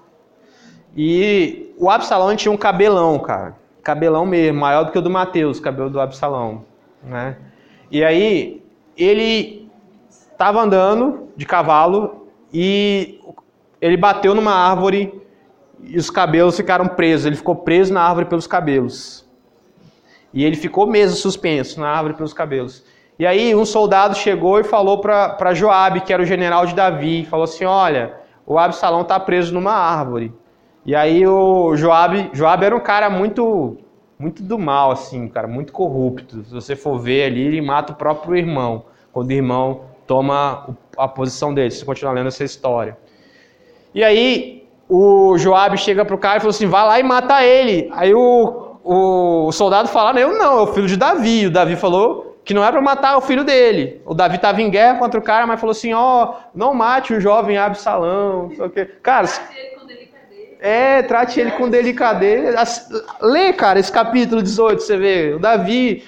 e o Absalão tinha um cabelão, cara, cabelão mesmo, maior do que o do Mateus, cabelo do Absalão, né? E aí, ele estava andando de cavalo, e ele bateu numa árvore, e os cabelos ficaram presos, ele ficou preso na árvore pelos cabelos, e ele ficou mesmo suspenso na árvore pelos cabelos. E aí um soldado chegou e falou para Joabe, que era o general de Davi, falou assim: olha, o Absalão está preso numa árvore. E aí o Joabe era um cara muito do mal, assim, cara, muito corrupto. Se você for ver ali, ele mata o próprio irmão, quando o irmão toma a posição dele. Você continua lendo essa história. E aí o Joabe chega pro cara e fala assim, vai lá e mata ele. Aí o soldado fala, eu não, é o filho de Davi. O Davi falou que não é para matar o filho dele. O Davi estava em guerra contra o cara, mas falou assim, não mate o jovem Absalão. Só que... Cara, trate ele com delicadeza. Lê, cara, esse capítulo 18, você vê. O Davi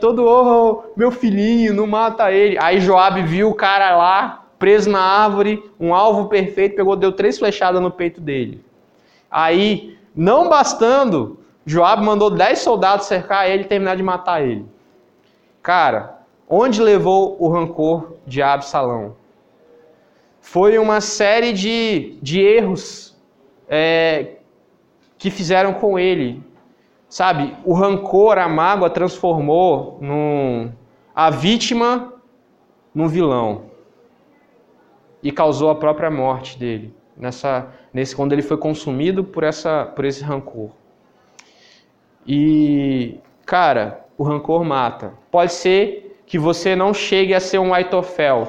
todo, meu filhinho, não mata ele. Aí Joabe viu o cara lá, preso na árvore, um alvo perfeito, deu 3 flechadas no peito dele. Aí, não bastando, Joabe mandou 10 soldados cercar ele e terminar de matar ele. Cara, onde levou o rancor de Absalão? Foi uma série de erros que fizeram com ele, sabe? O rancor, a mágoa transformou a vítima num vilão e causou a própria morte dele, quando ele foi consumido por esse rancor. E, cara, o rancor mata. Pode ser que você não chegue a ser um Aitofel,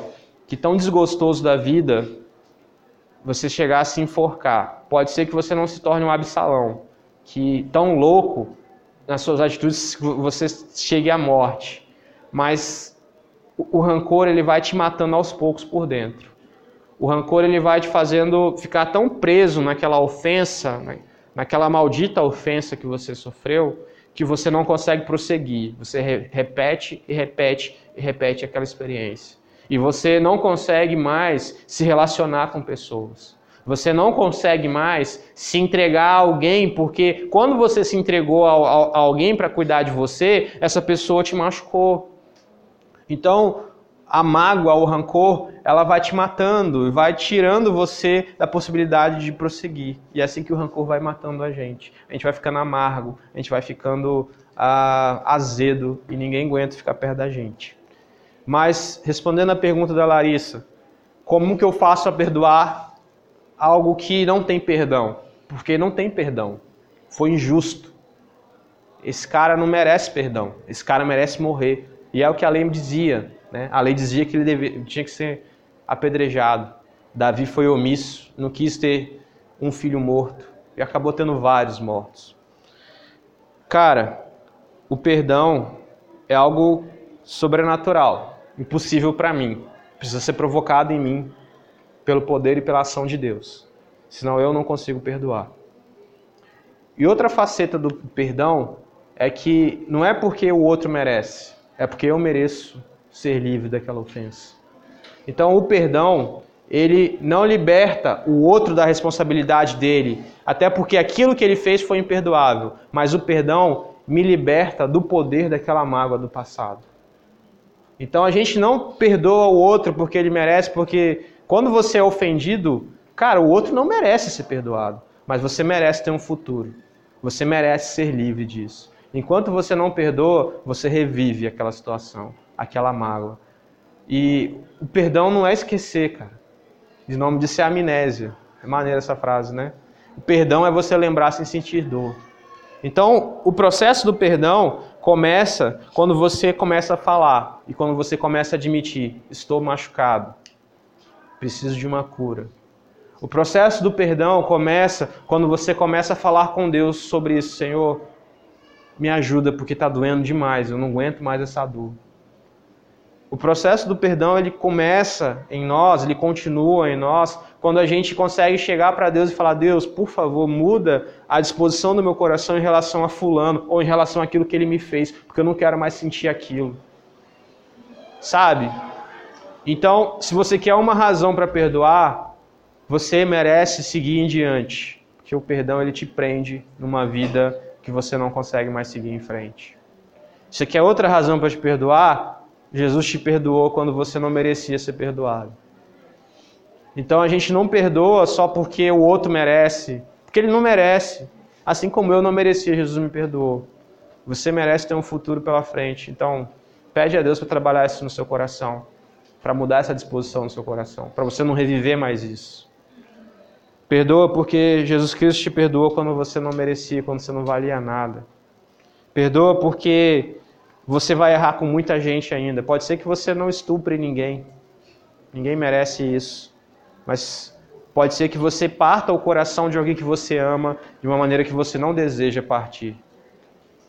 que tão desgostoso da vida, você chegar a se enforcar. Pode ser que você não se torne um Absalão, que tão louco nas suas atitudes você chegue à morte. Mas o rancor ele vai te matando aos poucos por dentro. O rancor ele vai te fazendo ficar tão preso naquela ofensa, naquela maldita ofensa que você sofreu, que você não consegue prosseguir. Você repete e repete e repete aquela experiência. E você não consegue mais se relacionar com pessoas. Você não consegue mais se entregar a alguém, porque quando você se entregou a alguém para cuidar de você, essa pessoa te machucou. Então, a mágoa, o rancor, ela vai te matando, vai tirando você da possibilidade de prosseguir. E é assim que o rancor vai matando a gente. A gente vai ficando amargo, a gente vai ficando azedo, e ninguém aguenta ficar perto da gente. Mas, respondendo a pergunta da Larissa, como que eu faço a perdoar algo que não tem perdão? Porque não tem perdão. Foi injusto. Esse cara não merece perdão. Esse cara merece morrer. E é o que a lei dizia, né? A lei dizia que ele tinha que ser apedrejado. Davi foi omisso, não quis ter um filho morto. E acabou tendo vários mortos. Cara, o perdão é algo sobrenatural. Impossível para mim. Precisa ser provocado em mim pelo poder e pela ação de Deus. Senão eu não consigo perdoar. E outra faceta do perdão é que não é porque o outro merece, é porque eu mereço ser livre daquela ofensa. Então o perdão, ele não liberta o outro da responsabilidade dele, até porque aquilo que ele fez foi imperdoável, mas o perdão me liberta do poder daquela mágoa do passado. Então a gente não perdoa o outro porque ele merece, porque quando você é ofendido, cara, o outro não merece ser perdoado, mas você merece ter um futuro. Você merece ser livre disso. Enquanto você não perdoa, você revive aquela situação, aquela mágoa. E o perdão não é esquecer, cara. O nome disso é amnésia. É maneira essa frase, né? O perdão é você lembrar sem sentir dor. Então, o processo do perdão começa quando você começa a falar e quando você começa a admitir, estou machucado, preciso de uma cura. O processo do perdão começa quando você começa a falar com Deus sobre isso. Senhor, me ajuda porque está doendo demais, eu não aguento mais essa dor. O processo do perdão, ele começa em nós, ele continua em nós, quando a gente consegue chegar para Deus e falar, Deus, por favor, muda a disposição do meu coração em relação a fulano, ou em relação àquilo que ele me fez, porque eu não quero mais sentir aquilo. Sabe? Então, se você quer uma razão para perdoar, você merece seguir em diante, porque o perdão, ele te prende numa vida que você não consegue mais seguir em frente. Se você quer outra razão para te perdoar, Jesus te perdoou quando você não merecia ser perdoado. Então a gente não perdoa só porque o outro merece, porque ele não merece. Assim como eu não merecia, Jesus me perdoou. Você merece ter um futuro pela frente. Então pede a Deus para trabalhar isso no seu coração, para mudar essa disposição no seu coração, para você não reviver mais isso. Perdoa porque Jesus Cristo te perdoou quando você não merecia, quando você não valia nada. Perdoa porque você vai errar com muita gente ainda. Pode ser que você não estupre ninguém. Ninguém merece isso. Mas pode ser que você parta o coração de alguém que você ama de uma maneira que você não deseja partir.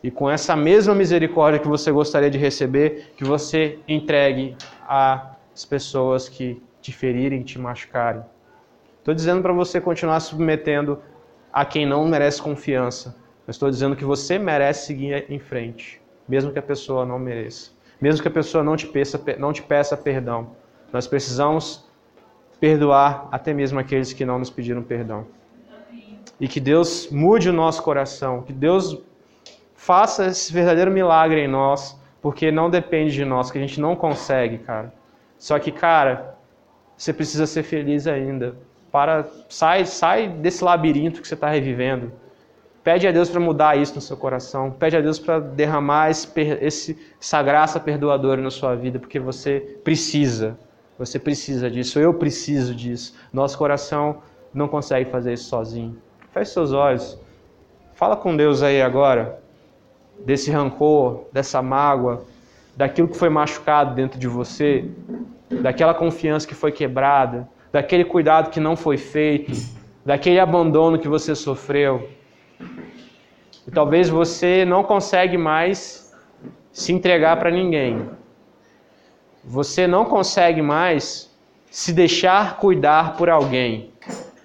E com essa mesma misericórdia que você gostaria de receber, que você entregue às pessoas que te ferirem, te machucarem. Estou dizendo para você continuar submetendo a quem não merece confiança. Mas estou dizendo que você merece seguir em frente, mesmo que a pessoa não mereça. Mesmo que a pessoa não te peça perdão. Nós precisamos perdoar até mesmo aqueles que não nos pediram perdão. E que Deus mude o nosso coração. Que Deus faça esse verdadeiro milagre em nós, porque não depende de nós, que a gente não consegue, cara. Só que, cara, você precisa ser feliz ainda. Sai desse labirinto que você está revivendo. Pede a Deus para mudar isso no seu coração. Pede a Deus para derramar essa graça perdoadora na sua vida, porque você precisa. Você precisa disso. Eu preciso disso. Nosso coração não consegue fazer isso sozinho. Feche seus olhos. Fala com Deus aí agora, desse rancor, dessa mágoa, daquilo que foi machucado dentro de você, daquela confiança que foi quebrada, daquele cuidado que não foi feito, daquele abandono que você sofreu. E talvez você não consegue mais se entregar para ninguém. Você não consegue mais se deixar cuidar por alguém.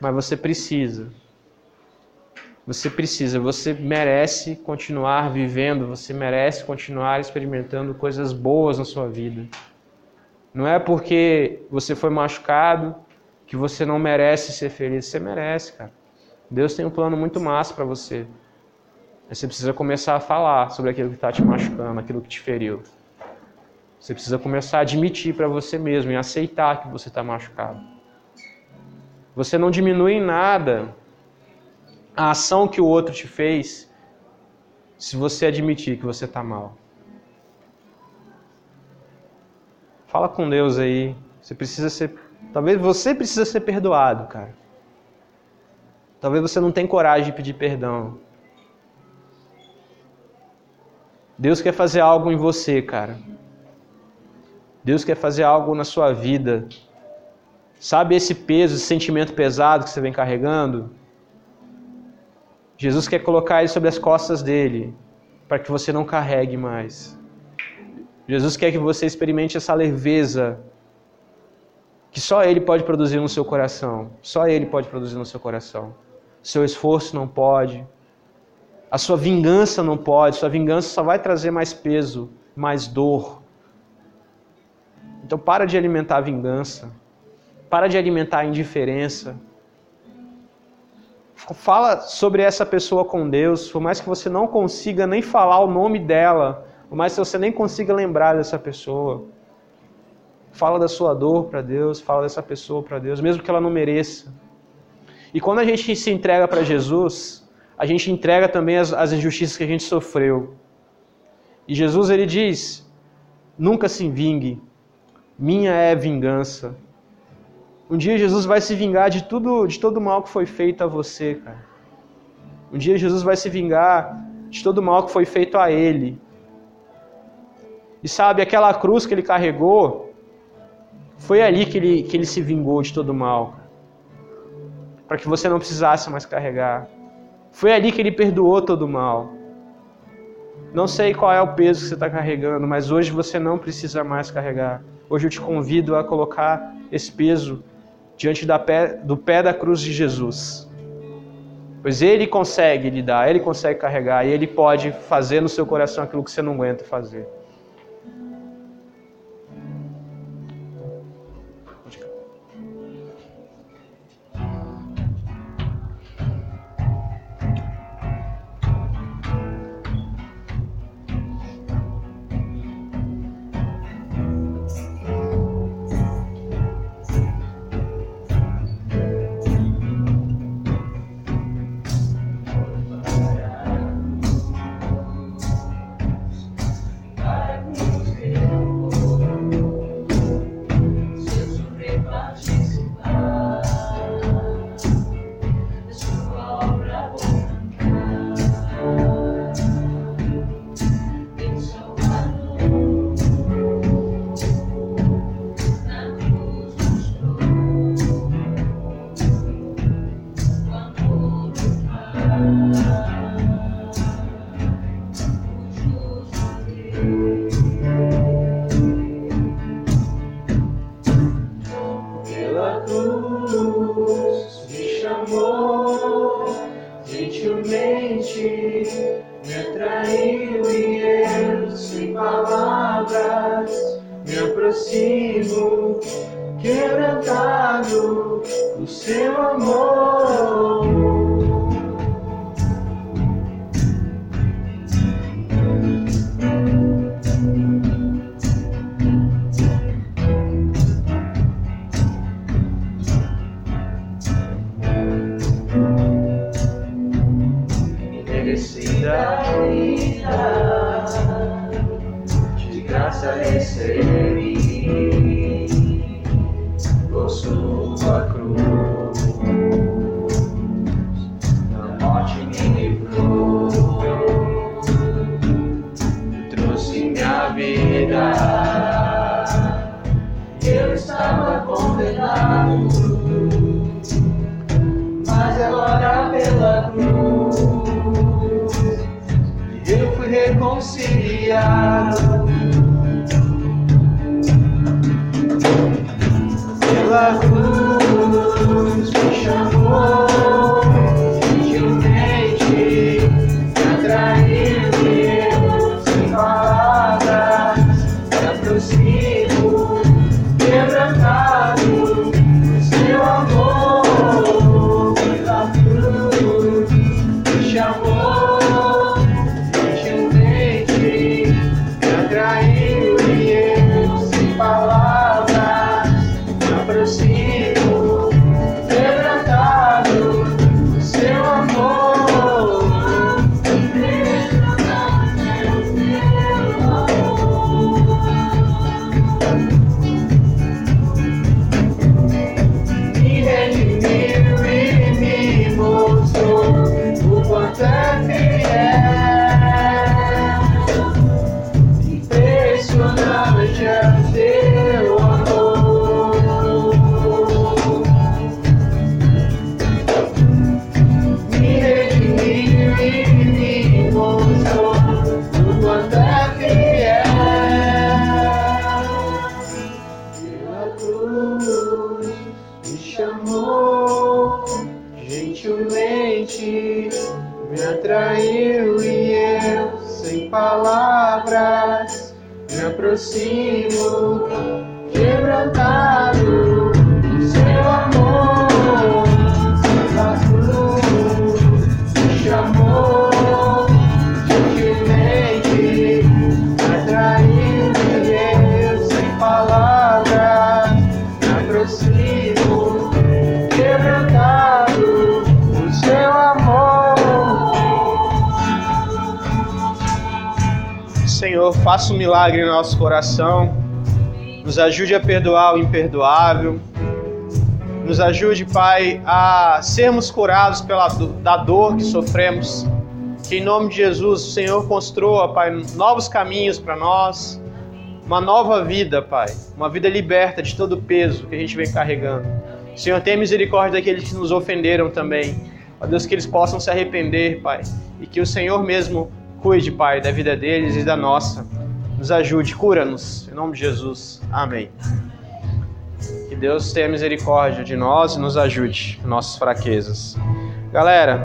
Mas você precisa. Você precisa. Você merece continuar vivendo. Você merece continuar experimentando coisas boas na sua vida. Não é porque você foi machucado que você não merece ser feliz. Você merece, cara. Deus tem um plano muito massa para você. Mas você precisa começar a falar sobre aquilo que está te machucando, aquilo que te feriu. Você precisa começar a admitir para você mesmo e aceitar que você está machucado. Você não diminui em nada a ação que o outro te fez se você admitir que você está mal. Fala com Deus aí. Talvez você precisa ser perdoado, cara. Talvez você não tenha coragem de pedir perdão. Deus quer fazer algo em você, cara. Deus quer fazer algo na sua vida. Sabe esse peso, esse sentimento pesado que você vem carregando? Jesus quer colocar ele sobre as costas dele, para que você não carregue mais. Jesus quer que você experimente essa leveza que só ele pode produzir no seu coração. Só ele pode produzir no seu coração. Seu esforço não pode, a sua vingança não pode, sua vingança só vai trazer mais peso, mais dor. Então para de alimentar a vingança, para de alimentar a indiferença. Fala sobre essa pessoa com Deus, por mais que você não consiga nem falar o nome dela, por mais que você nem consiga lembrar dessa pessoa. Fala da sua dor para Deus, fala dessa pessoa para Deus, mesmo que ela não mereça. E quando a gente se entrega para Jesus, a gente entrega também as injustiças que a gente sofreu. E Jesus, ele diz, nunca se vingue, minha é vingança. Um dia Jesus vai se vingar de todo o mal que foi feito a você, cara. Um dia Jesus vai se vingar de todo o mal que foi feito a ele. E sabe, aquela cruz que ele carregou, foi ali que ele se vingou de todo o mal, para que você não precisasse mais carregar. Foi ali que ele perdoou todo o mal. Não sei qual é o peso que você está carregando, mas hoje você não precisa mais carregar. Hoje eu te convido a colocar esse peso diante do pé da cruz de Jesus. Pois ele consegue lidar, ele consegue carregar, e ele pode fazer no seu coração aquilo que você não aguenta fazer. amor gentilmente me atraiu e eu, sem palavras, me aproximo, quebrantado do seu amor. De graça recebi, por sua cruz, da morte me livrou, trouxe minha vida, eu estava condenado, mas agora pela cruz eu fui reconciliado. Pela cruz me chamou gentilmente, me atraiu, sem palavras, me aproximo, quebrantado do seu amor. Pela cruz me chamou aproximo, quebrantado do seu amor. Pela cruz me chamou gentilmente, me atraiu e eu, sem palavras, me aproximo, quebrantado do seu amor. Senhor, faça um milagre em nosso coração, nos ajude a perdoar o imperdoável, nos ajude, Pai, a sermos curados da dor que sofremos, que em nome de Jesus o Senhor construa, Pai, novos caminhos para nós, uma nova vida, Pai, uma vida liberta de todo o peso que a gente vem carregando. Senhor, tenha misericórdia daqueles que nos ofenderam também, ó Deus, que eles possam se arrepender, Pai, e que o Senhor mesmo cuide, Pai, da vida deles e da nossa. Nos ajude, cura-nos. Em nome de Jesus. Amém. Que Deus tenha misericórdia de nós e nos ajude em nossas fraquezas. Galera...